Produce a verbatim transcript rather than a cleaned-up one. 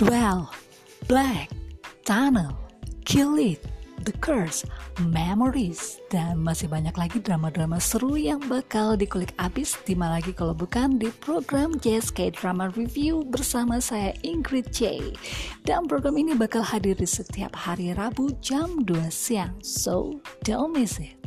Dwell, Black, Tunnel, Kill It, The Curse, Memories, dan masih banyak lagi drama-drama seru yang bakal dikulik abis di mana lagi kalau bukan di program Jae's K-Drama Review bersama saya Ingrid J. Dan program ini bakal hadir di setiap hari Rabu jam dua siang, so don't miss it.